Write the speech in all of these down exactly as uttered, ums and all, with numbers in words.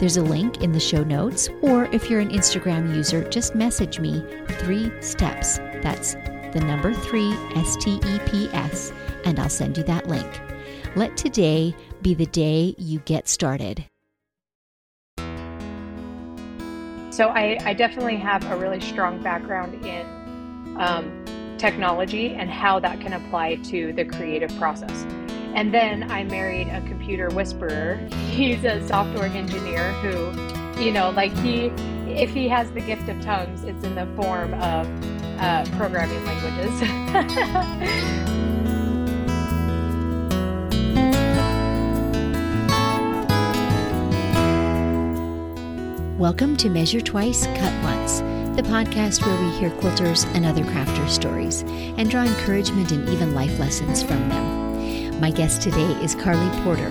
there's a link in the show notes, or if you're an Instagram user, just message me three steps. That's the number three, S T E P S, and I'll send you that link. Let today be the day you get started. So I, I definitely have a really strong background in um, technology and how that can apply to the creative process. And then I married a computer whisperer. He's a software engineer who, you know, like he, if he has the gift of tongues, it's in the form of uh, programming languages. Welcome to Measure Twice, Cut Once, the podcast where we hear quilters and other crafters' stories and draw encouragement and even life lessons from them. My guest today is Carly Porter.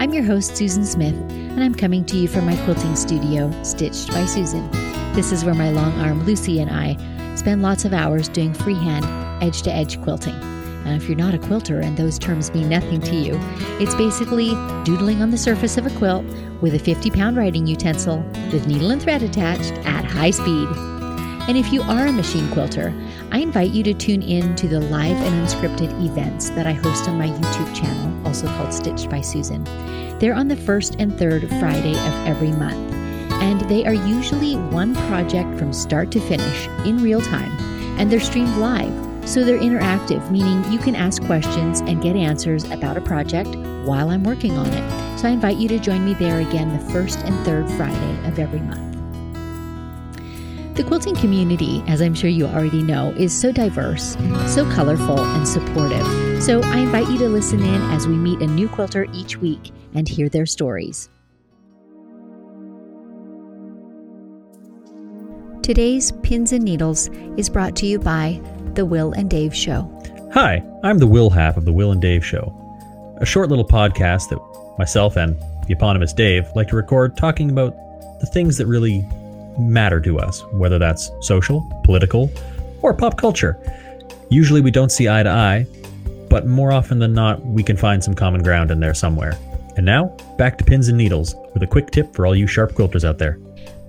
I'm your host, Susan Smith, and I'm coming to you from my quilting studio, Stitched by Susan. This is where my long arm, Lucy, and I spend lots of hours doing freehand, edge-to-edge quilting. And if you're not a quilter and those terms mean nothing to you, it's basically doodling on the surface of a quilt with a fifty-pound writing utensil with needle and thread attached at high speed. And if you are a machine quilter, I invite you to tune in to the live and unscripted events that I host on my YouTube channel, also called Stitched by Susan. They're on the first and third Friday of every month, and they are usually one project from start to finish in real time, and they're streamed live. So they're interactive, meaning you can ask questions and get answers about a project while I'm working on it. So I invite you to join me there again the first and third Friday of every month. The quilting community, as I'm sure you already know, is so diverse, so colorful, and supportive. So I invite you to listen in as we meet a new quilter each week and hear their stories. Today's Pins and Needles is brought to you by The Will and Dave Show. Hi, I'm the Will half of The Will and Dave Show, a short little podcast that myself and the eponymous Dave like to record talking about the things that really matter to us, whether that's social, political, or pop culture. Usually we don't see eye to eye, but more often than not, we can find some common ground in there somewhere. And now, back to Pins and Needles with a quick tip for all you sharp quilters out there.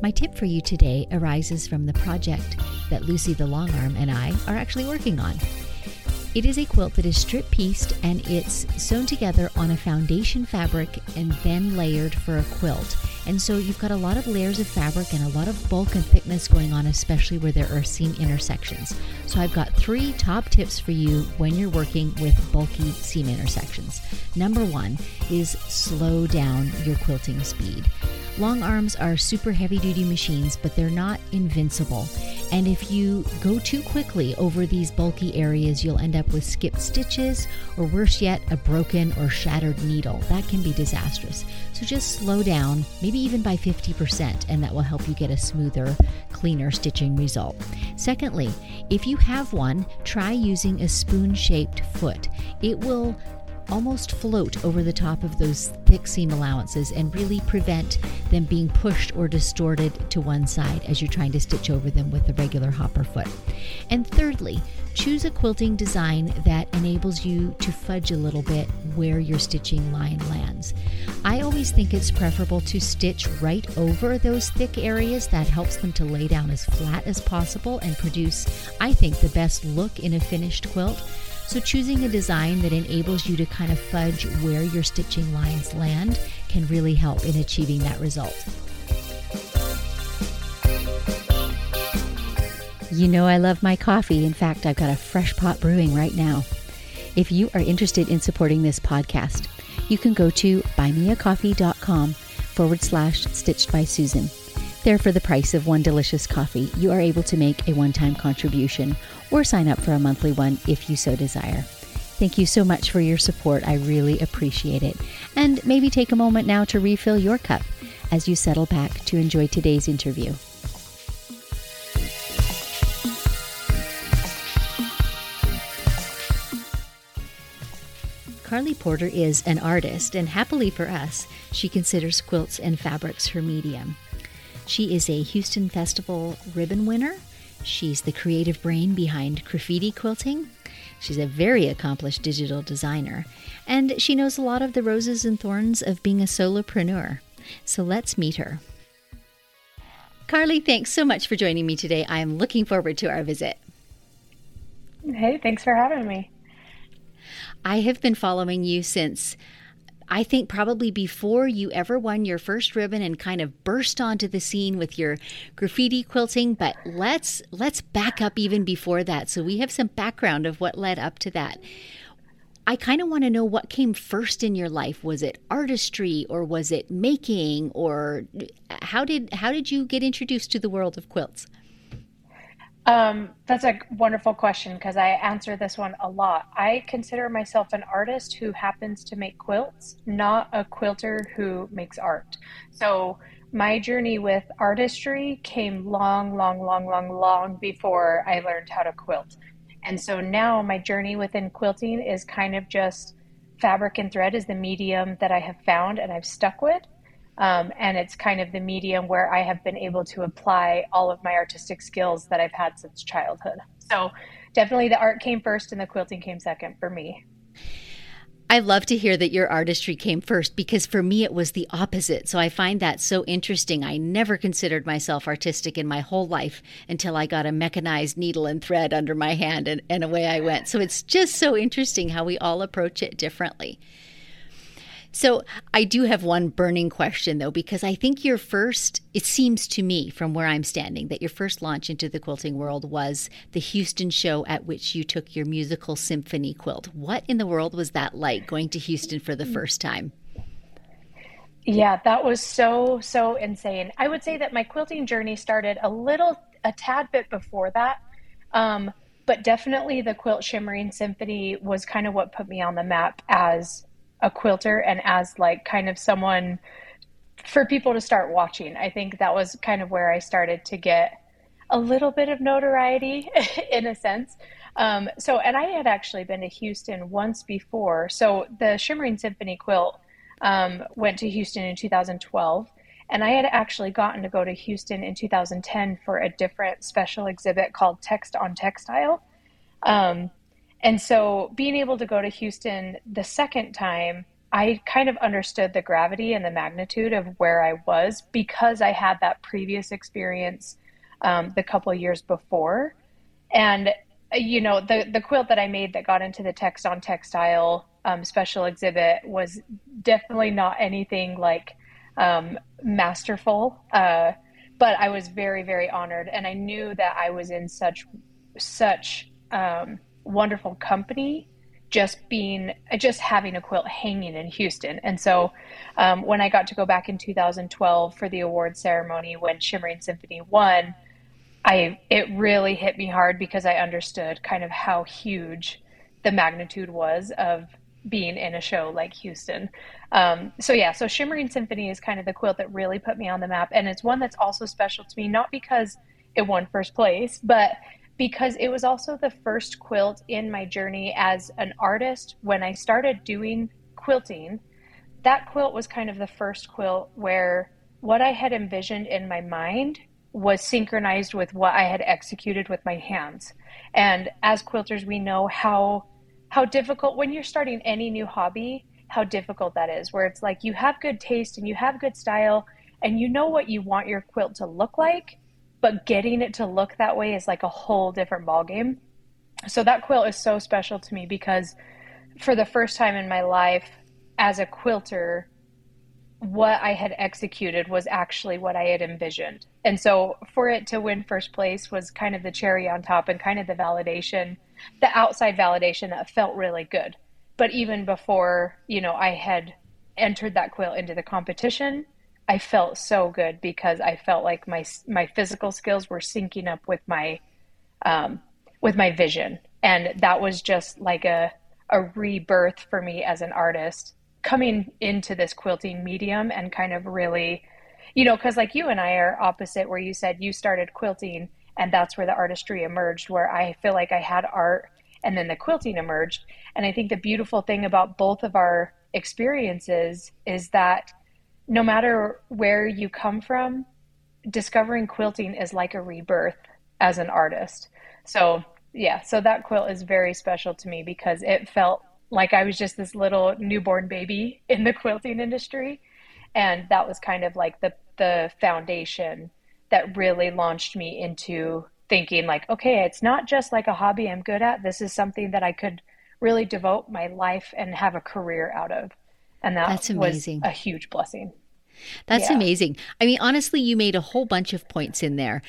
My tip for you today arises from the project that Lucy the Longarm and I are actually working on. It is a quilt that is strip pieced and it's sewn together on a foundation fabric and then layered for a quilt. And so you've got a lot of layers of fabric and a lot of bulk and thickness going on, especially where there are seam intersections. So I've got three top tips for you when you're working with bulky seam intersections. Number one is slow down your quilting speed. Long arms are super heavy-duty machines, but they're not invincible. And if you go too quickly over these bulky areas, you'll end up with skipped stitches, or worse yet, a broken or shattered needle. That can be disastrous. So just slow down, maybe even by fifty percent, and that will help you get a smoother, cleaner stitching result. Secondly, if you have one, try using a spoon-shaped foot. It will almost float over the top of those thick seam allowances and really prevent them being pushed or distorted to one side as you're trying to stitch over them with the regular hopper foot. And thirdly, choose a quilting design that enables you to fudge a little bit where your stitching line lands. I always think it's preferable to stitch right over those thick areas. That helps them to lay down as flat as possible and produce, I think, the best look in a finished quilt. So choosing a design that enables you to kind of fudge where your stitching lines land can really help in achieving that result. You know I love my coffee. In fact, I've got a fresh pot brewing right now. If you are interested in supporting this podcast, you can go to buymeacoffee.com forward slash stitched by Susan. There, for the price of one delicious coffee, you are able to make a one-time contribution or sign up for a monthly one if you so desire. Thank you so much for your support. I really appreciate it. And maybe take a moment now to refill your cup as you settle back to enjoy today's interview. Carly Porter is an artist, and happily for us, she considers quilts and fabrics her medium. She is a Houston Festival ribbon winner. She's the creative brain behind graffiti quilting. She's a very accomplished digital designer, and she knows a lot of the roses and thorns of being a solopreneur. So let's meet her. Carly, thanks so much for joining me today. I'm looking forward to our visit. Hey, thanks for having me. I have been following you since, I think, probably before you ever won your first ribbon and kind of burst onto the scene with your graffiti quilting. But let's let's back up even before that. So we have some background of what led up to that. I kind of want to know what came first in your life. Was it artistry, or was it making, or how did how did you get introduced to the world of quilts? Um, that's a wonderful question, because I answer this one a lot. I consider myself an artist who happens to make quilts, not a quilter who makes art. So my journey with artistry came long, long, long, long, long before I learned how to quilt. And so now my journey within quilting is kind of just fabric and thread is the medium that I have found and I've stuck with. Um, and it's kind of the medium where I have been able to apply all of my artistic skills that I've had since childhood. So definitely the art came first and the quilting came second for me. I love to hear that your artistry came first, because for me it was the opposite. So I find that so interesting. I never considered myself artistic in my whole life until I got a mechanized needle and thread under my hand, and, and away I went. So it's just so interesting how we all approach it differently. So I do have one burning question, though, because I think your first, it seems to me from where I'm standing, that your first launch into the quilting world was the Houston show at which you took your musical symphony quilt. What in the world was that like, going to Houston for the first time? Yeah, that was so, so insane. I would say that my quilting journey started a little, a tad bit before that. Um, but definitely the quilt Shimmering Symphony was kind of what put me on the map as a quilter and as like kind of someone for people to start watching. I think that was kind of where I started to get a little bit of notoriety in a sense. Um, so, and I had actually been to Houston once before. So the Shimmering Symphony quilt um, went to Houston in two thousand twelve, and I had actually gotten to go to Houston in two thousand ten for a different special exhibit called Text on Textile. Um, And so being able to go to Houston the second time, I kind of understood the gravity and the magnitude of where I was, because I had that previous experience um, the couple of years before. And, you know, the, the quilt that I made that got into the Text on Textile um, special exhibit was definitely not anything like um, masterful, uh, but I was very, very honored. And I knew that I was in such, such, um, wonderful company, just being, just having a quilt hanging in Houston. And so um, when I got to go back in two thousand twelve for the award ceremony, when Shimmering Symphony won, I, it really hit me hard, because I understood kind of how huge the magnitude was of being in a show like Houston. Um, so yeah, so Shimmering Symphony is kind of the quilt that really put me on the map. And it's one that's also special to me, not because it won first place, but because it was also the first quilt in my journey as an artist. When I started doing quilting, that quilt was kind of the first quilt where what I had envisioned in my mind was synchronized with what I had executed with my hands. And as quilters, we know how how difficult, when you're starting any new hobby, how difficult that is, where it's like you have good taste and you have good style and you know what you want your quilt to look like, but getting it to look that way is like a whole different ballgame. So that quilt is so special to me, because for the first time in my life as a quilter, what I had executed was actually what I had envisioned. And so for it to win first place was kind of the cherry on top, and kind of the validation, the outside validation that felt really good. But even before, you know, I had entered that quilt into the competition, I felt so good, because I felt like my my physical skills were syncing up with my um, with my vision. And that was just like a, a rebirth for me as an artist, coming into this quilting medium and kind of really, you know, because like you and I are opposite, where you said you started quilting and that's where the artistry emerged, where I feel like I had art and then the quilting emerged. And I think the beautiful thing about both of our experiences is that no matter where you come from, discovering quilting is like a rebirth as an artist. So yeah, so that quilt is very special to me because it felt like I was just this little newborn baby in the quilting industry. And that was kind of like the, the foundation that really launched me into thinking like, okay, it's not just like a hobby I'm good at. This is something that I could really devote my life and have a career out of. And that That's amazing. Was a huge blessing. That's yeah. amazing. I mean, honestly, you made a whole bunch of points in there.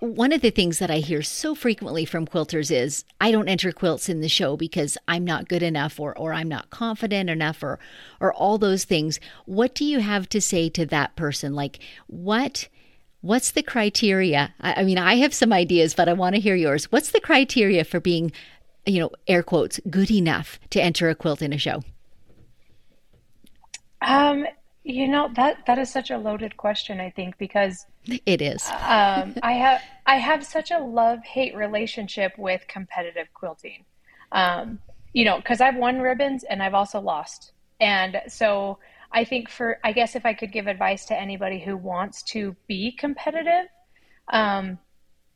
One of the things that I hear so frequently from quilters is, I don't enter quilts in the show because I'm not good enough, or or I'm not confident enough, or or all those things. What do you have to say to that person? Like, what what's the criteria? I, I mean, I have some ideas, but I want to hear yours. What's the criteria for being, you know, air quotes, good enough to enter a quilt in a show? Um. You know, that, that is such a loaded question, I think, because it is. um, I have I have such a love-hate relationship with competitive quilting, um, you know, because I've won ribbons and I've also lost. And so I think for, I guess if I could give advice to anybody who wants to be competitive, um,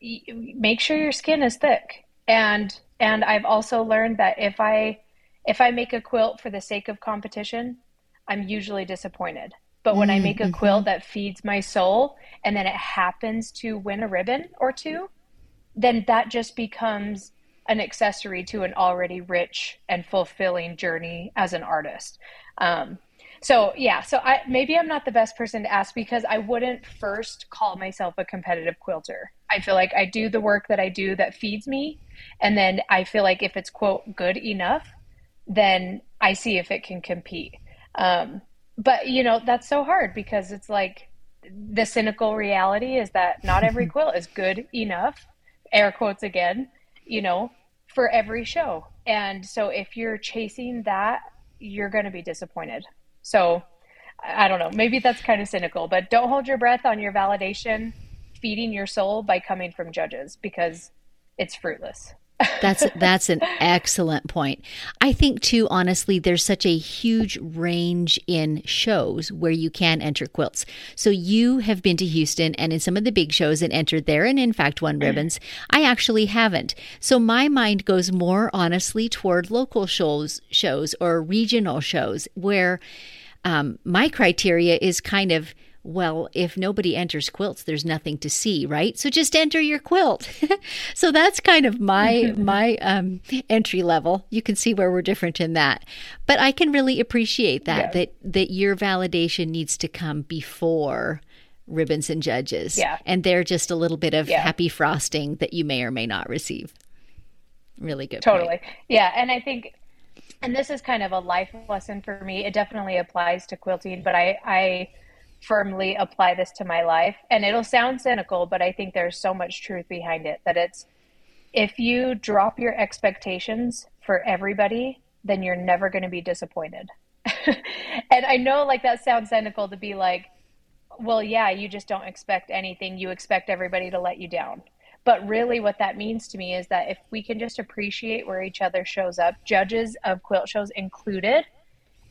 y- make sure your skin is thick. And and I've also learned that if I if I make a quilt for the sake of competition, I'm usually disappointed. But when I make a quilt that feeds my soul and then it happens to win a ribbon or two, then that just becomes an accessory to an already rich and fulfilling journey as an artist. Um, so yeah, so I, maybe I'm not the best person to ask because I wouldn't first call myself a competitive quilter. I feel like I do the work that I do that feeds me. And then I feel like if it's quote good enough, then I see if it can compete. Um, but you know, that's so hard because it's like the cynical reality is that not every quilt is good enough, air quotes again, you know, for every show. And so if you're chasing that, you're going to be disappointed. So I don't know, maybe that's kind of cynical, but don't hold your breath on your validation, feeding your soul by coming from judges because it's fruitless. That's that's an excellent point. I think, too, honestly, there's such a huge range in shows where you can enter quilts. So you have been to Houston and in some of the big shows and entered there and, in fact, won ribbons. I actually haven't. So my mind goes more, honestly, toward local shows, shows or regional shows where um, my criteria is kind of, well, if nobody enters quilts, there's nothing to see, right? So just enter your quilt. So that's kind of my my um, entry level. You can see where we're different in that. But I can really appreciate that, yeah. that that your validation needs to come before ribbons and judges. Yeah. And they're just a little bit of yeah. happy frosting that you may or may not receive. Really good Totally. Point. Yeah, and I think, and this is kind of a life lesson for me. It definitely applies to quilting, but I... I firmly apply this to my life, and it'll sound cynical, but I think there's so much truth behind it that it's, if you drop your expectations for everybody, then you're never going to be disappointed. And I know like that sounds cynical to be like, well, yeah, you just don't expect anything. You expect everybody to let you down. But really what that means to me is that if we can just appreciate where each other shows up, judges of quilt shows included,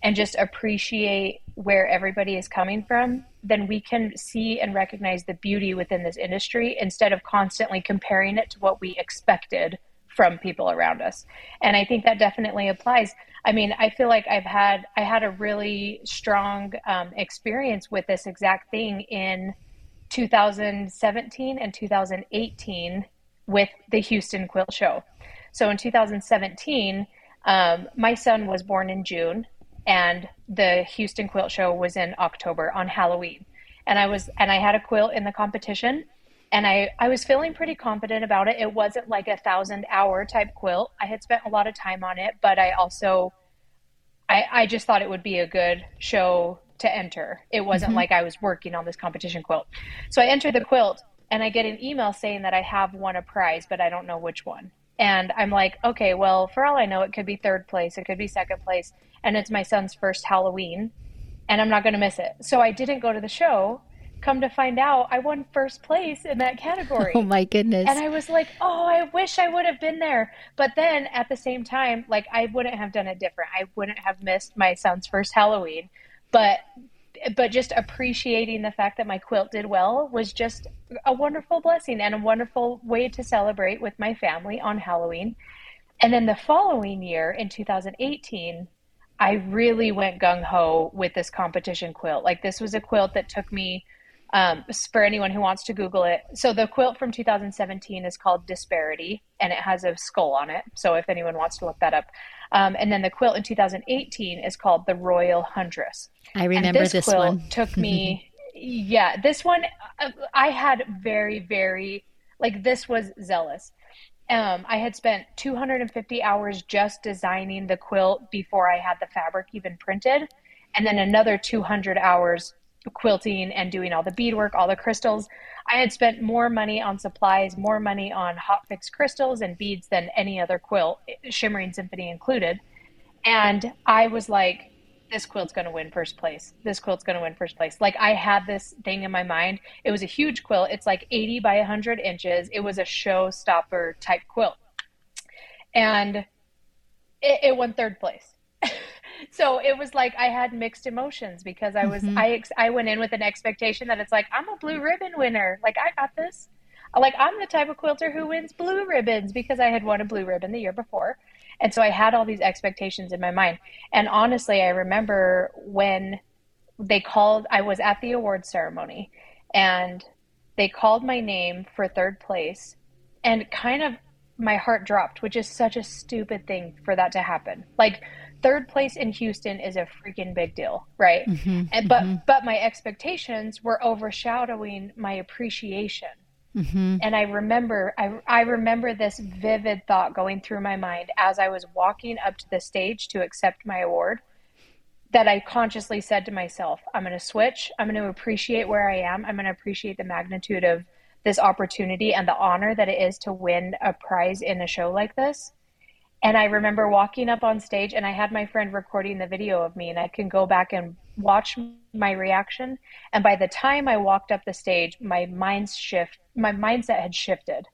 and just appreciate where everybody is coming from, then we can see and recognize the beauty within this industry instead of constantly comparing it to what we expected from people around us. And I think that definitely applies. I mean, I feel like I've had, I had a really strong um, experience with this exact thing in two thousand seventeen and two thousand eighteen with the Houston Quilt Show. So in two thousand seventeen, um, my son was born in June. And the Houston Quilt Show was in October on Halloween. And I was, and I had a quilt in the competition, and I, I was feeling pretty confident about it. It wasn't like a thousand hour type quilt. I had spent a lot of time on it, but I also, I, I just thought it would be a good show to enter. It wasn't mm-hmm. like I was working on this competition quilt. So I entered the quilt and I get an email saying that I have won a prize, but I don't know which one. And I'm like, okay, well, for all I know, it could be third place. It could be second place. And it's my son's first Halloween, and I'm not going to miss it. So I didn't go to the show, come to find out, I won first place in that category. Oh my goodness. And I was like, oh, I wish I would have been there. But then at the same time, like, I wouldn't have done it different. I wouldn't have missed my son's first Halloween. But but just appreciating the fact that my quilt did well was just a wonderful blessing and a wonderful way to celebrate with my family on Halloween. And then the following year in two thousand eighteen, I really went gung-ho with this competition quilt. Like, this was a quilt that took me, um, for anyone who wants to Google it. So the quilt from two thousand seventeen is called Disparity, and it has a skull on it. So if anyone wants to look that up. Um, and then the quilt in two thousand eighteen is called the Royal Huntress. I remember this, this quilt one. took me, yeah, this one, I had very, very, like, this was zealous. Um, I had spent two hundred fifty hours just designing the quilt before I had the fabric even printed, and then another two hundred hours quilting and doing all the beadwork, all the crystals. I had spent more money on supplies, more money on hot fix crystals and beads than any other quilt, Shimmering Symphony included. And I was like, this quilt's going to win first place. This quilt's going to win first place. Like, I had this thing in my mind. It was a huge quilt. It's like eighty by one hundred inches. It was a showstopper type quilt. And it, it won third place. So it was like I had mixed emotions because I was, mm-hmm. I ex- I went in with an expectation that it's like, I'm a blue ribbon winner. Like, I got this. Like, I'm the type of quilter who wins blue ribbons because I had won a blue ribbon the year before. And so I had all these expectations in my mind. And honestly, I remember when they called, I was at the awards ceremony and they called my name for third place, and kind of my heart dropped, which is such a stupid thing for that to happen. Like, third place in Houston is a freaking big deal, right? Mm-hmm, and, but, mm-hmm. but my expectations were overshadowing my appreciation. Mm-hmm. And I remember, I, I remember this vivid thought going through my mind as I was walking up to the stage to accept my award, that I consciously said to myself, I'm going to switch. I'm going to appreciate where I am. I'm going to appreciate the magnitude of this opportunity and the honor that it is to win a prize in a show like this. And I remember walking up on stage, and I had my friend recording the video of me, and I can go back and watch my reaction. And by the time I walked up the stage, my mind shift, my mindset had shifted,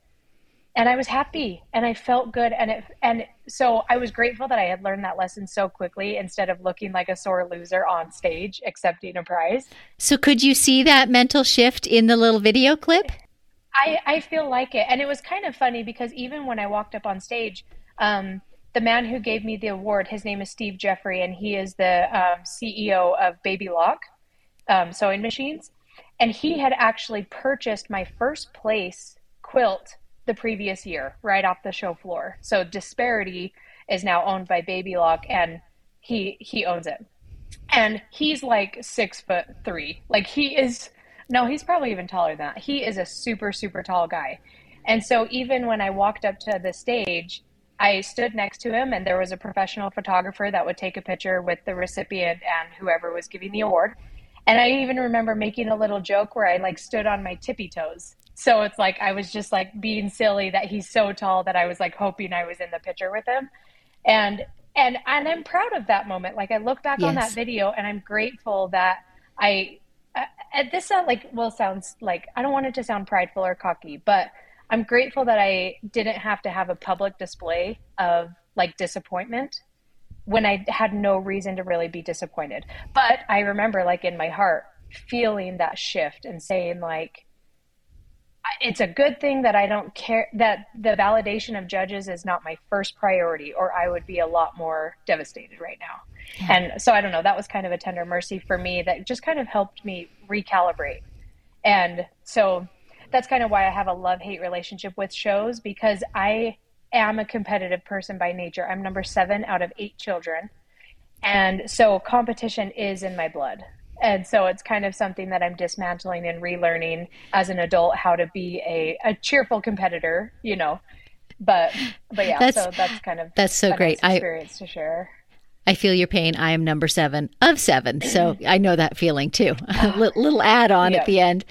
and I was happy and I felt good. And it, and so I was grateful that I had learned that lesson so quickly, instead of looking like a sore loser on stage, accepting a prize. So could you see that mental shift in the little video clip? I, I feel like it. And it was kind of funny because even when I walked up on stage, Um, the man who gave me the award, his name is Steve Jeffrey, and he is the um, C E O of Baby Lock um, sewing machines. And he had actually purchased my first place quilt the previous year, right off the show floor. So Disparity is now owned by Baby Lock, and he he owns it. And he's like six foot three. Like he is, no, he's probably even taller than that. He is a super, super tall guy. And so even when I walked up to the stage, I stood next to him, and there was a professional photographer that would take a picture with the recipient and whoever was giving the award. And I even remember making a little joke where I like stood on my tippy toes. So it's like, I was just like being silly that he's so tall that I was like hoping I was in the picture with him. And, and, and I'm proud of that moment. Like I look back yes. on that video, and I'm grateful that I, uh, this sound like, well, sounds like, I don't want it to sound prideful or cocky, but I'm grateful that I didn't have to have a public display of like disappointment when I had no reason to really be disappointed. But I remember like in my heart feeling that shift and saying like, it's a good thing that I don't care, that the validation of judges is not my first priority, or I would be a lot more devastated right now. Yeah. And so I don't know, that was kind of a tender mercy for me that just kind of helped me recalibrate. And so that's kind of why I have a love-hate relationship with shows, because I am a competitive person by nature. I'm number seven out of eight children. And so competition is in my blood. And so it's kind of something that I'm dismantling and relearning as an adult, how to be a, a cheerful competitor, you know, but, but yeah, that's, so that's kind of, that's so great. Nice experience I, to share. I feel your pain. I am number seven of seven. So I know that feeling too. A little, little add on yeah. at the end.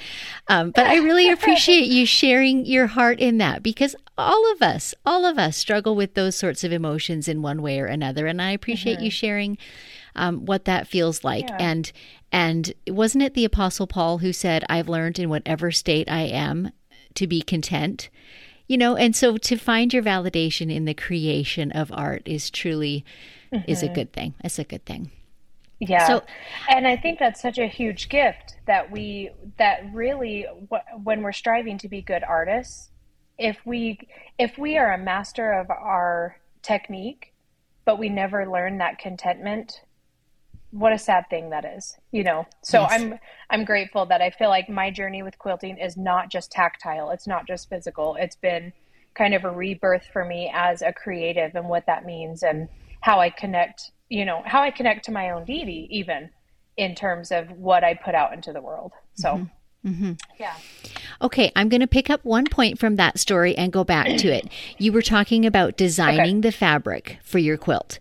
Um, but I really appreciate you sharing your heart in that, because all of us, all of us struggle with those sorts of emotions in one way or another. And I appreciate mm-hmm. you sharing um, what that feels like. Yeah. And and wasn't it the Apostle Paul who said, I've learned in whatever state I am to be content? You know, and so to find your validation in the creation of art is truly, mm-hmm. is a good thing. It's a good thing. Yeah. So, and I think that's such a huge gift that we, that really, when we're striving to be good artists, if we, if we are a master of our technique, but we never learn that contentment, what a sad thing that is, you know? So yes. I'm, I'm grateful that I feel like my journey with quilting is not just tactile. It's not just physical. It's been kind of a rebirth for me as a creative and what that means and how I connect, you know, how I connect to my own deity, even in terms of what I put out into the world. So mm-hmm. Mm-hmm. Yeah. Okay. I'm going to pick up one point from that story and go back to it. You were talking about designing okay. the fabric for your quilt.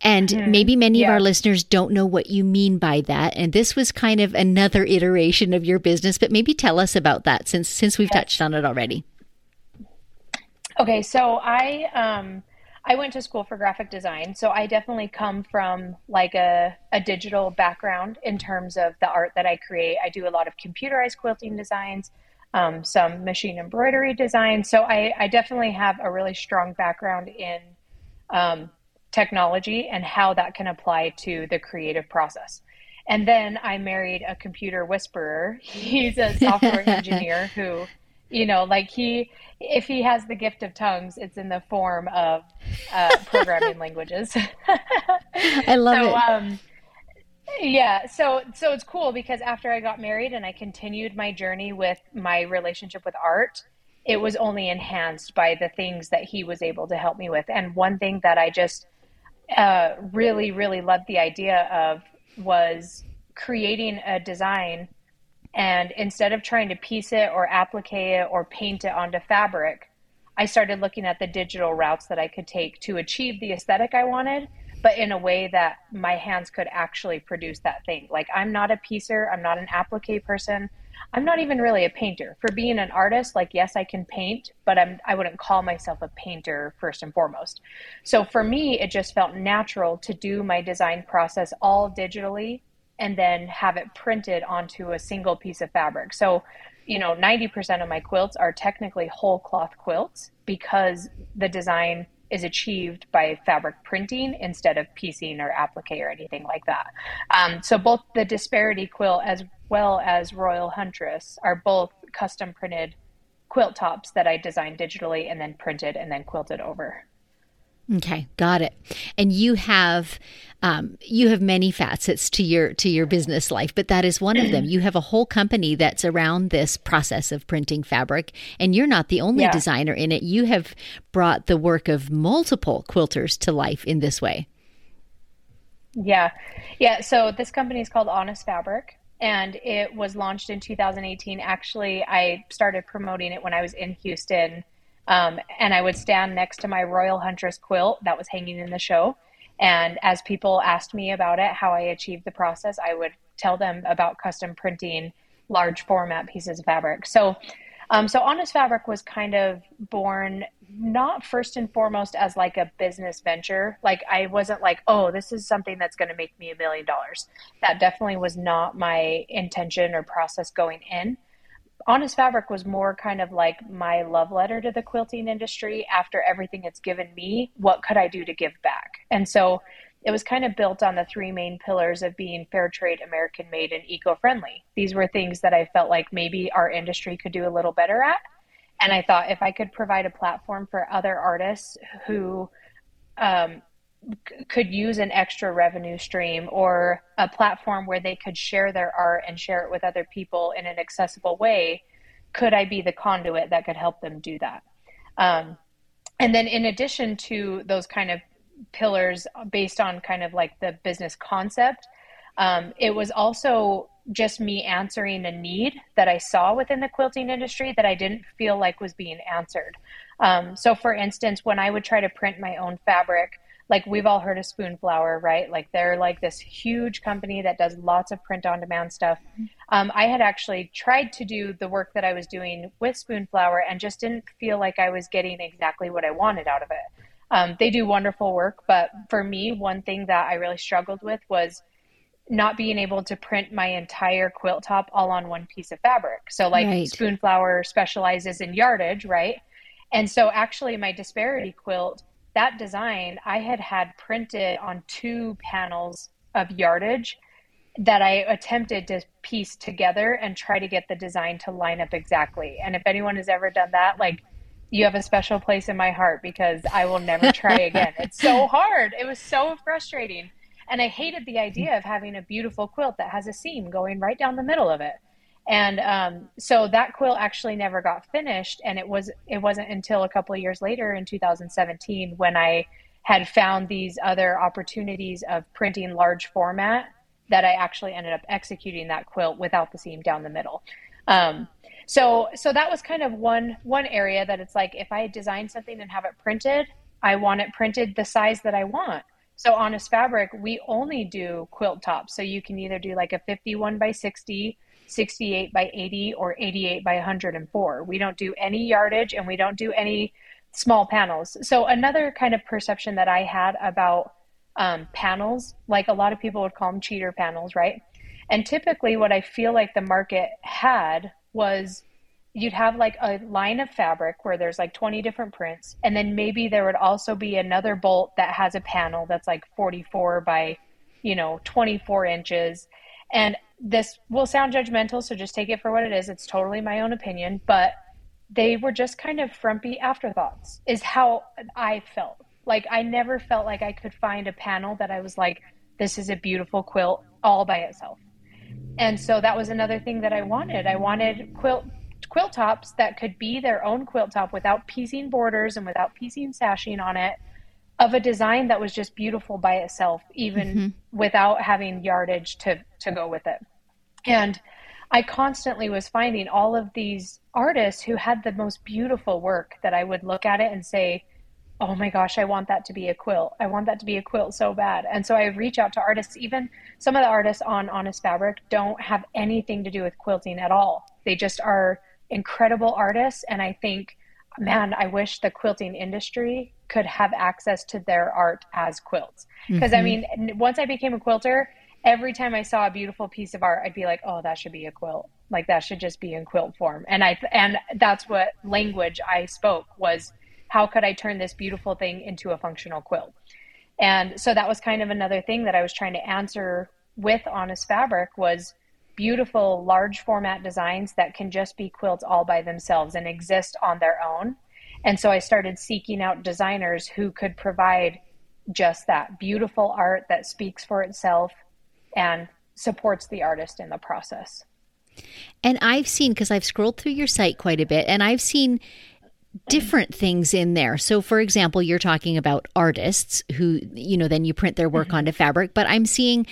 And mm-hmm. maybe many yeah. of our listeners don't know what you mean by that. And this was kind of another iteration of your business, but maybe tell us about that since, since we've yeah. touched on it already. Okay. So I, um, I went to school for graphic design. So I definitely come from like a, a digital background in terms of the art that I create. I do a lot of computerized quilting designs, um, some machine embroidery design. So I, I definitely have a really strong background in, um, technology and how that can apply to the creative process. And then I married a computer whisperer. He's a software engineer who, you know, like he, if he has the gift of tongues, it's in the form of uh, programming languages. I love so, it. Um, yeah. So, so it's cool because after I got married and I continued my journey with my relationship with art, it was only enhanced by the things that he was able to help me with. And one thing that I just uh, really, really loved the idea of was creating a design. And instead of trying to piece it or applique it or paint it onto fabric, I started looking at the digital routes that I could take to achieve the aesthetic I wanted, but in a way that my hands could actually produce that thing. Like I'm not a piecer, I'm not an applique person. I'm not even really a painter. For being an artist, like, yes, I can paint, but I'm, I wouldn't call myself a painter first and foremost. So for me, it just felt natural to do my design process all digitally and then have it printed onto a single piece of fabric. So, you know, ninety percent of my quilts are technically whole cloth quilts because the design is achieved by fabric printing instead of piecing or applique or anything like that. Um, so both the Disparity quilt as well as Royal Huntress are both custom printed quilt tops that I designed digitally and then printed and then quilted over. Okay, got it. And you have um, you have many facets to your to your business life, but that is one of them. You have a whole company that's around this process of printing fabric, and you're not the only yeah. designer in it. You have brought the work of multiple quilters to life in this way. Yeah, yeah. So this company is called Honest Fabric, and it was launched in two thousand eighteen. Actually, I started promoting it when I was in Houston. Um, and I would stand next to my Royal Huntress quilt that was hanging in the show. And as people asked me about it, how I achieved the process, I would tell them about custom printing large format pieces of fabric. So, um, so Honest Fabric was kind of born not first and foremost as like a business venture. Like I wasn't like, oh, this is something that's going to make me a million dollars. That definitely was not my intention or process going in. Honest Fabric was more kind of like my love letter to the quilting industry. After everything it's given me, what could I do to give back? And so it was kind of built on the three main pillars of being fair trade, American made, and eco-friendly. These were things that I felt like maybe our industry could do a little better at. And I thought if I could provide a platform for other artists who um, c- could use an extra revenue stream or a platform where they could share their art and share it with other people in an accessible way, could I be the conduit that could help them do that? Um, and then in addition to those kind of pillars based on kind of like the business concept, um, it was also just me answering a need that I saw within the quilting industry that I didn't feel like was being answered. Um, so for instance, when I would try to print my own fabric, like we've all heard of Spoonflower, right? Like they're like this huge company that does lots of print on demand stuff. Um, I had actually tried to do the work that I was doing with Spoonflower and just didn't feel like I was getting exactly what I wanted out of it. Um, they do wonderful work, but for me, one thing that I really struggled with was not being able to print my entire quilt top all on one piece of fabric. So like right. Spoonflower specializes in yardage, right? And so actually my Disparity quilt, that design I had had printed on two panels of yardage that I attempted to piece together and try to get the design to line up exactly. And if anyone has ever done that, like, you have a special place in my heart because I will never try again. It's so hard. It was so frustrating. And I hated the idea of having a beautiful quilt that has a seam going right down the middle of it. And um, so that quilt actually never got finished. And it was, it wasn't until a couple of years later in two thousand seventeen when I had found these other opportunities of printing large format that I actually ended up executing that quilt without the seam down the middle. Um, so, so that was kind of one, one area that it's like, if I design something and have it printed, I want it printed the size that I want. So Honest Fabric, we only do quilt tops. So you can either do like a fifty-one by sixty, sixty-eight by eighty, or eighty-eight by one oh four. We don't do any yardage and we don't do any small panels. So another kind of perception that I had about um, panels, like a lot of people would call them cheater panels, right? And typically what I feel like the market had was you'd have like a line of fabric where there's like twenty different prints. And then maybe there would also be another bolt that has a panel that's like forty-four by, you know, twenty-four inches. And this will sound judgmental, so just take it for what it is. It's totally my own opinion, but they were just kind of frumpy afterthoughts is how I felt. Like I never felt like I could find a panel that I was like, this is a beautiful quilt all by itself. And so that was another thing that I wanted. I wanted quilt quilt tops that could be their own quilt top without piecing borders and without piecing sashing on it, of a design that was just beautiful by itself, even mm-hmm. without having yardage to, to go with it. And I constantly was finding all of these artists who had the most beautiful work that I would look at it and say, oh my gosh, I want that to be a quilt. I want that to be a quilt so bad. And so I reach out to artists. Even some of the artists on Honest Fabric don't have anything to do with quilting at all. They just are incredible artists. And I think, man, I wish the quilting industry could have access to their art as quilts. Because mm-hmm. I mean, once I became a quilter, every time I saw a beautiful piece of art, I'd be like, oh, that should be a quilt. Like that should just be in quilt form. And I, and that's what language I spoke was, how could I turn this beautiful thing into a functional quilt? And so that was kind of another thing that I was trying to answer with Honest Fabric was beautiful, large format designs that can just be quilts all by themselves and exist on their own. And so I started seeking out designers who could provide just that beautiful art that speaks for itself and supports the artist in the process. And I've seen, because I've scrolled through your site quite a bit, and I've seen different things in there. So for example, you're talking about artists who, you know, then you print their work mm-hmm. onto fabric, but I'm seeing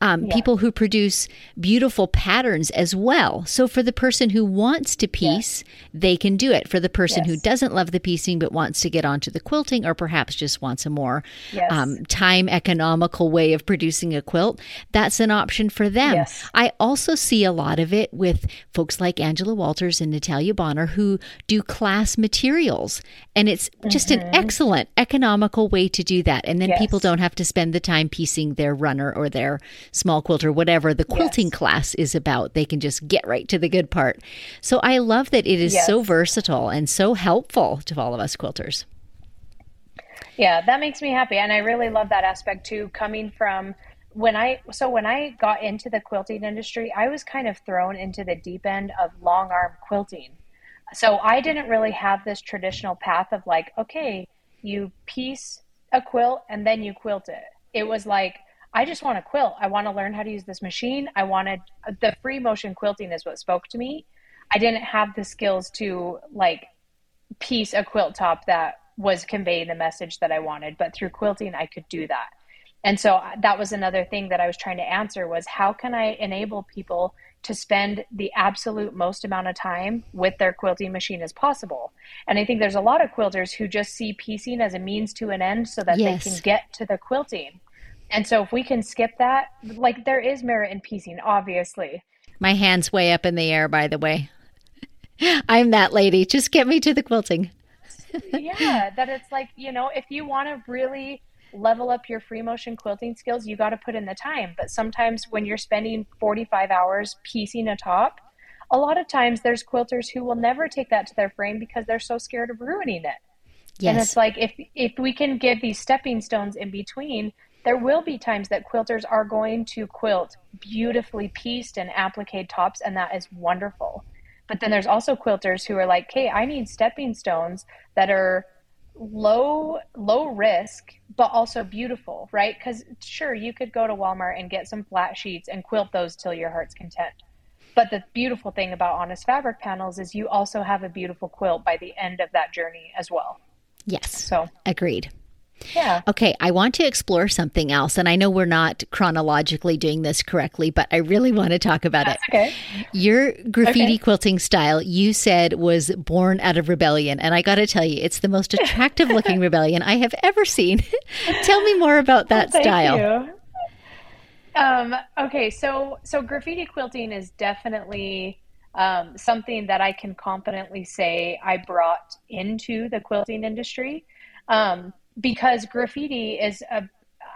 um, yeah. people who produce beautiful patterns as well. So for the person who wants to piece, yes. they can do it. For the person yes. who doesn't love the piecing, but wants to get onto the quilting, or perhaps just wants a more yes. um, time economical way of producing a quilt, that's an option for them. Yes. I also see a lot of it with folks like Angela Walters and Natalia Bonner who do class material. Materials. And it's just mm-hmm. an excellent economical way to do that. And then yes. people don't have to spend the time piecing their runner or their small quilt or whatever the quilting yes. class is about. They can just get right to the good part. So I love that it is yes. so versatile and so helpful to all of us quilters. Yeah, that makes me happy. And I really love that aspect too, coming from when I, so when I got into the quilting industry, I was kind of thrown into the deep end of long arm quilting. So I didn't really have this traditional path of like, okay, you piece a quilt and then you quilt it. It was like, I just want to quilt. I want to learn how to use this machine. I wanted the free motion quilting is what spoke to me. I didn't have the skills to like piece a quilt top that was conveying the message that I wanted, but through quilting, I could do that. And so that was another thing that I was trying to answer was how can I enable people to spend the absolute most amount of time with their quilting machine as possible. And I think there's a lot of quilters who just see piecing as a means to an end so that yes. they can get to the quilting. And so if we can skip that, like there is merit in piecing, obviously. My hand's way up in the air, by the way. I'm that lady. Just get me to the quilting. Yeah, that it's like, you know, if you want to really level up your free motion quilting skills, you got to put in the time. But sometimes when you're spending forty-five hours piecing a top, a lot of times there's quilters who will never take that to their frame because they're so scared of ruining it. Yes. And it's like, if if we can give these stepping stones in between, there will be times that quilters are going to quilt beautifully pieced and appliqued tops, and that is wonderful. But then there's also quilters who are like, hey, I need stepping stones that are low low risk, but also beautiful, right? Because sure, you could go to Walmart and get some flat sheets and quilt those till your heart's content. But the beautiful thing about Honest Fabric panels is you also have a beautiful quilt by the end of that journey as well. Yes. So agreed. Yeah. Okay. I want to explore something else. And I know we're not chronologically doing this correctly, but I really want to talk about That's it. Okay. Your graffiti okay. quilting style, you said, was born out of rebellion. And I got to tell you, it's the most attractive looking rebellion I have ever seen. Tell me more about that well, style. Thank you. Um, okay. So, so graffiti quilting is definitely um, something that I can confidently say I brought into the quilting industry. Um, Because graffiti is a,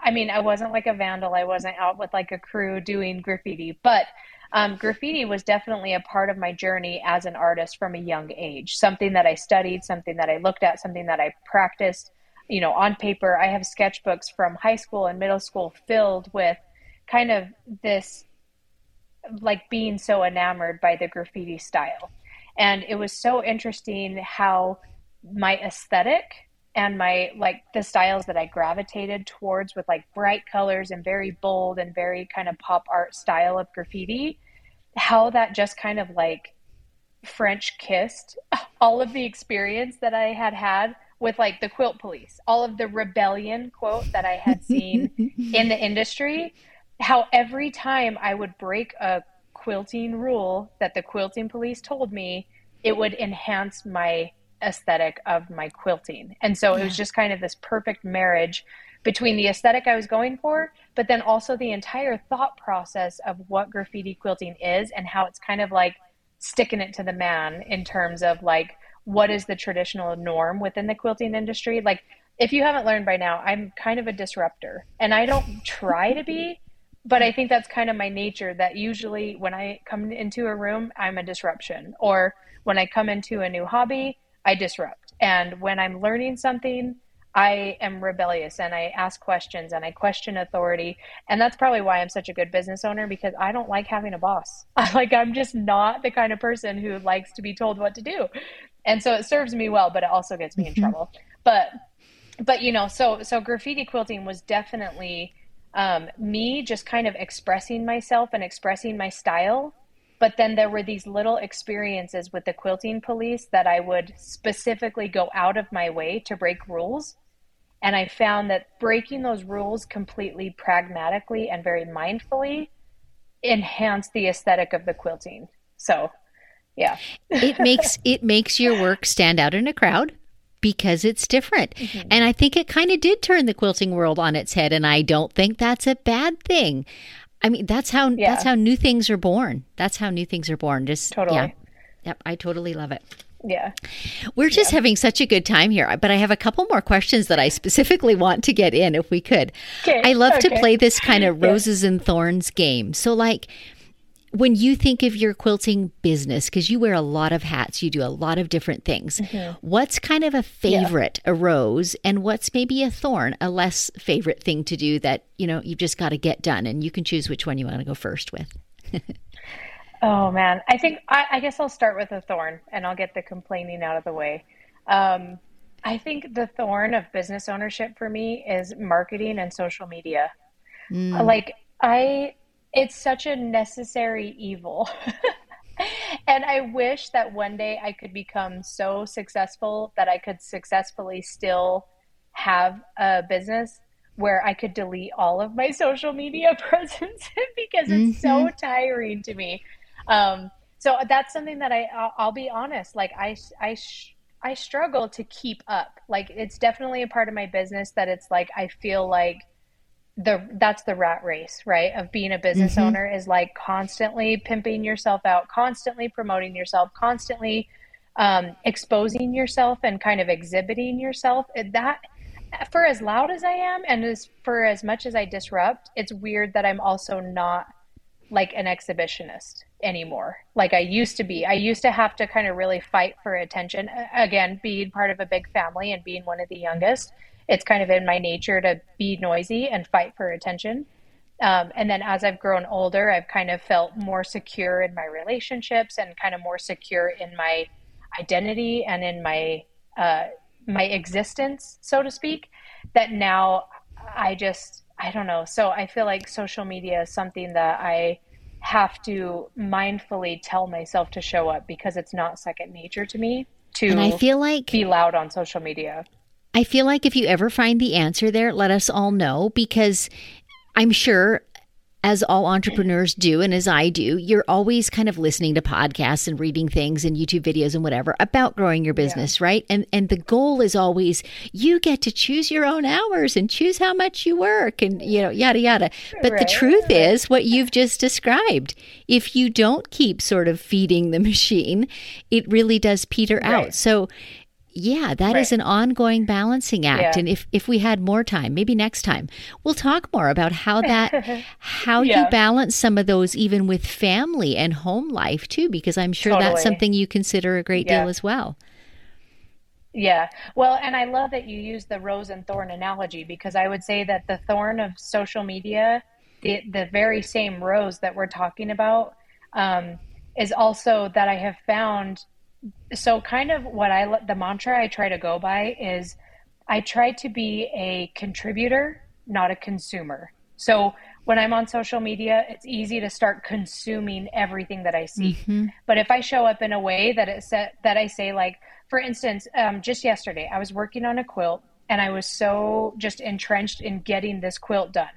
I mean, I wasn't like a vandal. I wasn't out with like a crew doing graffiti, but um, graffiti was definitely a part of my journey as an artist from a young age, something that I studied, something that I looked at, something that I practiced, you know, on paper. I have sketchbooks from high school and middle school filled with kind of this, like being so enamored by the graffiti style. And it was so interesting how my aesthetic and my, like the styles that I gravitated towards with like bright colors and very bold and very kind of pop art style of graffiti, how that just kind of like French kissed all of the experience that I had had with like the quilt police, all of the rebellion quote that I had seen in the industry, how every time I would break a quilting rule that the quilting police told me, it would enhance my aesthetic of my quilting. And so yeah. It was just kind of this perfect marriage between the aesthetic I was going for, but then also the entire thought process of what graffiti quilting is and how it's kind of like sticking it to the man in terms of like, what is the traditional norm within the quilting industry? Like, if you haven't learned by now, I'm kind of a disruptor, and I don't try to be, but I think that's kind of my nature, that usually when I come into a room, I'm a disruption, or when I come into a new hobby, I disrupt. And when I'm learning something, I am rebellious and I ask questions and I question authority. And that's probably why I'm such a good business owner, because I don't like having a boss. Like, I'm just not the kind of person who likes to be told what to do. And so it serves me well, but it also gets me in trouble. But, but, you know, so, so graffiti quilting was definitely um, me just kind of expressing myself and expressing my style. But then there were these little experiences with the quilting police that I would specifically go out of my way to break rules. And I found that breaking those rules completely pragmatically and very mindfully enhanced the aesthetic of the quilting. So, yeah. It makes it makes your work stand out in a crowd, because it's different. Mm-hmm. And I think it kind of did turn the quilting world on its head. And I don't think that's a bad thing. I mean, that's how yeah. that's how new things are born. That's how new things are born. Just totally. Yeah. Yep, I totally love it. Yeah. We're just yeah. having such a good time here, but I have a couple more questions that I specifically want to get in if we could. Okay. I love okay. to play this kind of roses yeah. and thorns game. So like, when you think of your quilting business, because you wear a lot of hats, you do a lot of different things, mm-hmm. what's kind of a favorite, yeah. a rose, and what's maybe a thorn, a less favorite thing to do that, you know, you've just got to get done, and you can choose which one you want to go first with. Oh, man. I think, I, I guess I'll start with a thorn, and I'll get the complaining out of the way. Um, I think the thorn of business ownership for me is marketing and social media. Mm. Like, I... It's such a necessary evil. And I wish that one day I could become so successful that I could successfully still have a business where I could delete all of my social media presence because it's mm-hmm. so tiring to me. Um, so that's something that I, I'll, I'll be honest. Like I, I, I struggle to keep up. Like, it's definitely a part of my business that it's like, I feel like, the that's the rat race, right, of being a business mm-hmm. owner, is like constantly pimping yourself out, constantly promoting yourself, constantly um, exposing yourself and kind of exhibiting yourself, that for as loud as I am and as for as much as I disrupt, it's weird that I'm also not like an exhibitionist anymore. Like I used to be, I used to have to kind of really fight for attention. Again, being part of a big family and being one of the youngest, it's kind of in my nature to be noisy and fight for attention. Um, and then as I've grown older, I've kind of felt more secure in my relationships and kind of more secure in my identity and in my, uh, my existence, so to speak, that now I just, I don't know. So I feel like social media is something that I have to mindfully tell myself to show up, because it's not second nature to me to and I feel like be loud on social media. I feel like if you ever find the answer there, let us all know, because I'm sure, as all entrepreneurs do and as I do, you're always kind of listening to podcasts and reading things and YouTube videos and whatever about growing your business, yeah. right? And and the goal is always you get to choose your own hours and choose how much you work and, you know, yada, yada. But right. the truth right. is what you've just described. If you don't keep sort of feeding the machine, it really does peter right. out. So yeah, that right. is an ongoing balancing act. Yeah. And if, if we had more time, maybe next time, we'll talk more about how that, how yeah. you balance some of those even with family and home life too, because I'm sure totally. that's something you consider a great yeah. deal as well. Yeah. Well, and I love that you use the rose and thorn analogy, because I would say that the thorn of social media, the, the very same rose that we're talking about, um, is also that I have found. So kind of what I, the mantra I try to go by is I try to be a contributor, not a consumer. So when I'm on social media, it's easy to start consuming everything that I see. Mm-hmm. But if I show up in a way that it said, that I say, like, for instance, um, just yesterday, I was working on a quilt and I was so just entrenched in getting this quilt done.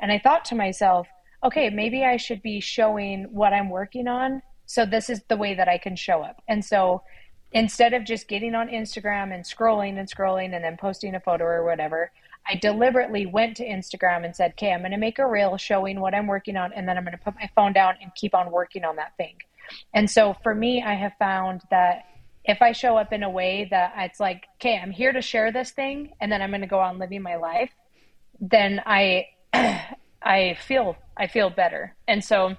And I thought to myself, okay, maybe I should be showing what I'm working on. So this is the way that I can show up. And so instead of just getting on Instagram and scrolling and scrolling and then posting a photo or whatever, I deliberately went to Instagram and said, okay, I'm going to make a reel showing what I'm working on. And then I'm going to put my phone down and keep on working on that thing. And so for me, I have found that if I show up in a way that it's like, okay, I'm here to share this thing, and then I'm going to go on living my life, then I, I feel, I feel better. And so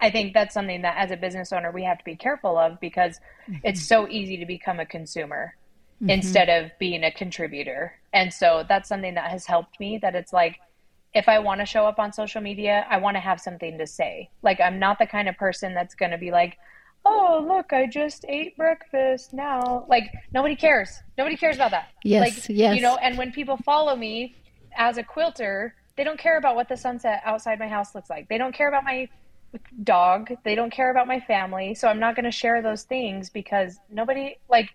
I think that's something that as a business owner, we have to be careful of, because mm-hmm. it's so easy to become a consumer mm-hmm. instead of being a contributor. And so that's something that has helped me, that it's like, if I want to show up on social media, I want to have something to say. Like, I'm not the kind of person that's going to be like, oh, look, I just ate breakfast now. Like, nobody cares. Nobody cares about that. Yes, like, yes. You know, and when people follow me as a quilter, they don't care about what the sunset outside my house looks like. They don't care about my dog. They don't care about my family. So I'm not going to share those things, because nobody, like,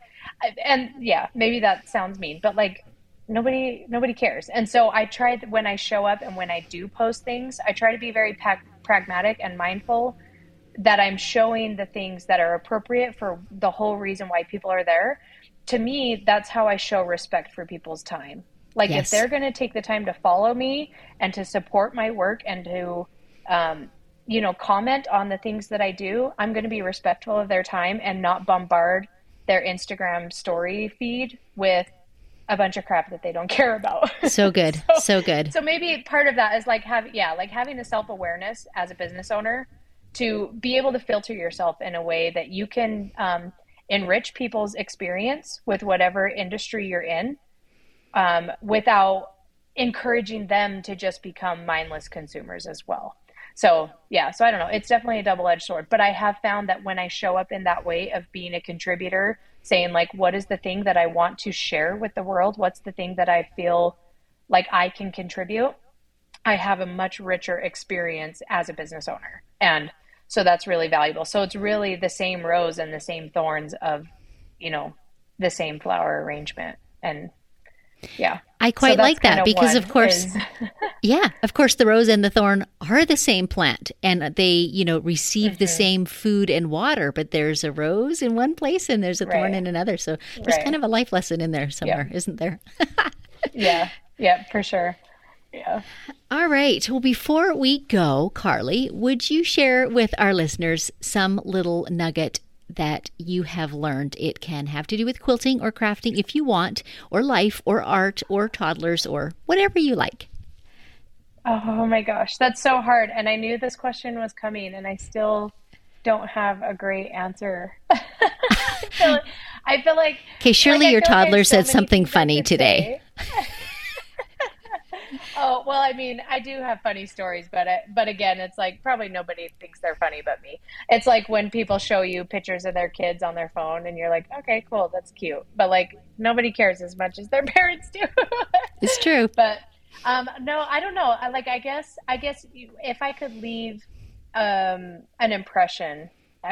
and yeah, maybe that sounds mean, but like nobody, nobody cares. And so I try, when I show up and when I do post things, I try to be very pa- pragmatic and mindful that I'm showing the things that are appropriate for the whole reason why people are there. To me, that's how I show respect for people's time. Like yes. if they're going to take the time to follow me and to support my work and to, um, you know, comment on the things that I do, I'm going to be respectful of their time and not bombard their Instagram story feed with a bunch of crap that they don't care about. So good. so, so good. So maybe part of that is like having, yeah, like having a self-awareness as a business owner to be able to filter yourself in a way that you can um, enrich people's experience with whatever industry you're in um, without encouraging them to just become mindless consumers as well. So, yeah, so I don't know. It's definitely a double-edged sword. But I have found that when I show up in that way of being a contributor, saying like, what is the thing that I want to share with the world? What's the thing that I feel like I can contribute? I have a much richer experience as a business owner. And so that's really valuable. So it's really the same rose and the same thorns of, you know, the same flower arrangement. And yeah. I quite so like that, because of course, is... yeah, of course the rose and the thorn are the same plant, and they, you know, receive mm-hmm. the same food and water, but there's a rose in one place and there's a thorn right. in another. So there's right. kind of a life lesson in there somewhere, yeah. isn't there? yeah. Yeah, for sure. Yeah. All right. Well, before we go, Carly, would you share with our listeners some little nugget that you have learned. It can have to do with quilting or crafting if you want, or life or art or toddlers or whatever you like. Oh my gosh, that's so hard. And I knew this question was coming, and I still don't have a great answer. I, feel like, I feel like... Okay, surely like your toddler like so said something funny today. Oh, well, I mean, I do have funny stories, but I, but again, it's like probably nobody thinks they're funny but me. It's like when people show you pictures of their kids on their phone and you're like, okay, cool, that's cute. But like nobody cares as much as their parents do. It's true. But um, no, I don't know. I, like, I guess, I guess if I could leave um, an impression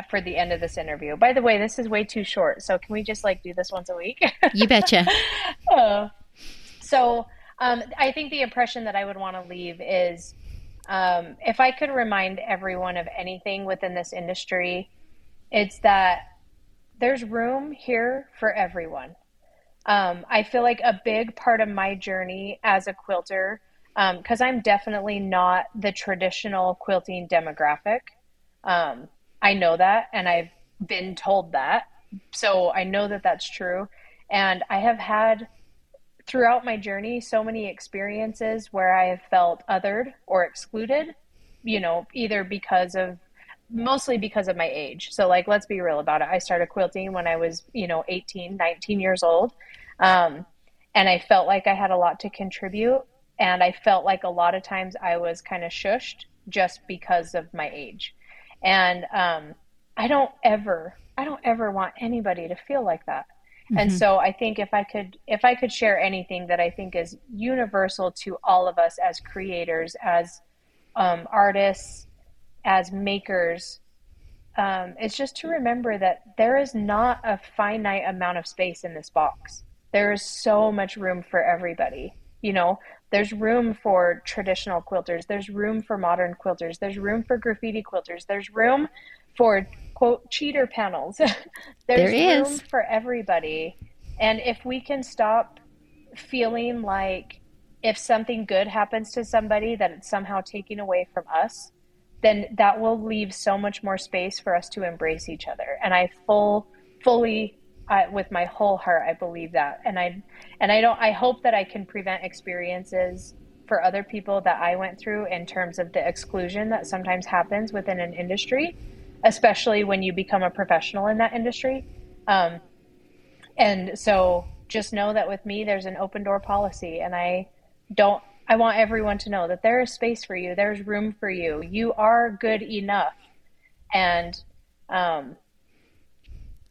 for the end of this interview. By the way, this is way too short. So can we just like do this once a week? You betcha. Oh. So... Um, I think the impression that I would want to leave is um, if I could remind everyone of anything within this industry, it's that there's room here for everyone. Um, I feel like a big part of my journey as a quilter, um, because I'm definitely not the traditional quilting demographic. Um, I know that, and I've been told that. So I know that that's true. And I have had... throughout my journey, so many experiences where I have felt othered or excluded, you know, either because of, mostly because of my age. So like, let's be real about it. I started quilting when I was, you know, eighteen, nineteen years old. Um, and I felt like I had a lot to contribute. And I felt like a lot of times I was kind of shushed just because of my age. And um, I don't ever, I don't ever want anybody to feel like that. And mm-hmm. so I think if I could, if I could share anything that I think is universal to all of us as creators, as um, artists, as makers, um, it's just to remember that there is not a finite amount of space in this box. There is so much room for everybody. You know, there's room for traditional quilters. There's room for modern quilters. There's room for graffiti quilters. There's room for quote cheater panels. There's there room for everybody. And if we can stop feeling like if something good happens to somebody that it's somehow taken away from us, then that will leave so much more space for us to embrace each other. And I full fully uh, with my whole heart I believe that. And I and I don't I hope that I can prevent experiences for other people that I went through in terms of the exclusion that sometimes happens within an industry, especially when you become a professional in that industry. Um, and so just know that with me, there's an open door policy, and I don't, I want everyone to know that there is space for you. There's room for you. You are good enough. And, um,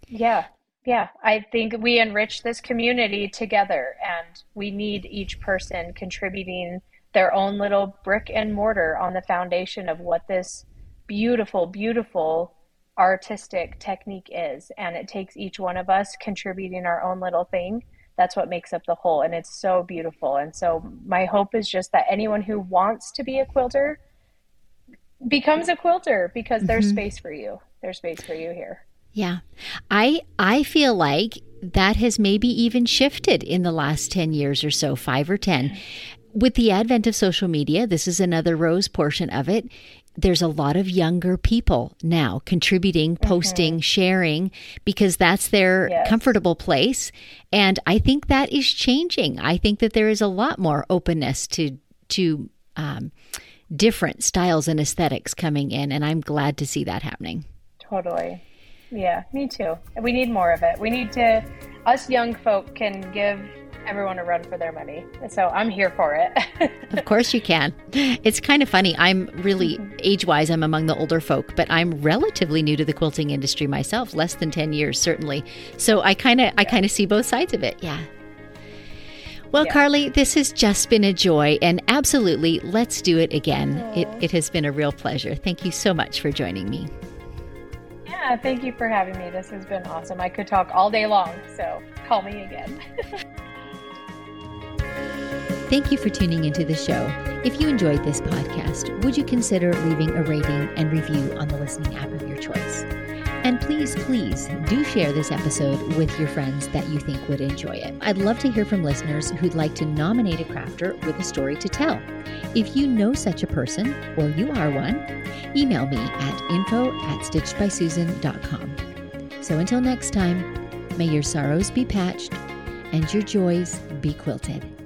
yeah, yeah. I think we enrich this community together, and we need each person contributing their own little brick and mortar on the foundation of what this beautiful, beautiful artistic technique is. And it takes each one of us contributing our own little thing. That's what makes up the whole. And it's so beautiful. And so my hope is just that anyone who wants to be a quilter becomes a quilter, because mm-hmm. there's space for you. There's space for you here. Yeah. I I feel like that has maybe even shifted in the last ten years or so, five or ten. Mm-hmm. With the advent of social media, this is another Rose portion of it. There's a lot of younger people now contributing, posting, mm-hmm. sharing, because that's their yes. comfortable place. And I think that is changing. I think that there is a lot more openness to to um, different styles and aesthetics coming in. And I'm glad to see that happening. Totally. Yeah, me too. We need more of it. We need to, us young folk can give everyone to run for their money. So I'm here for it. Of course you can. It's kind of funny. I'm really age-wise, I'm among the older folk, but I'm relatively new to the quilting industry myself, less than ten years, certainly. So I kind of, yeah. I kind of see both sides of it. Yeah. Well, yeah. Carly, this has just been a joy, and absolutely, let's do it again. It, it has been a real pleasure. Thank you so much for joining me. Yeah. Thank you for having me. This has been awesome. I could talk all day long, so call me again. Thank you for tuning into the show. If you enjoyed this podcast, would you consider leaving a rating and review on the listening app of your choice? And please, please do share this episode with your friends that you think would enjoy it. I'd love to hear from listeners who'd like to nominate a crafter with a story to tell. If you know such a person, or you are one, email me at info at stitched by susan dot com. So until next time, may your sorrows be patched and your joys be quilted.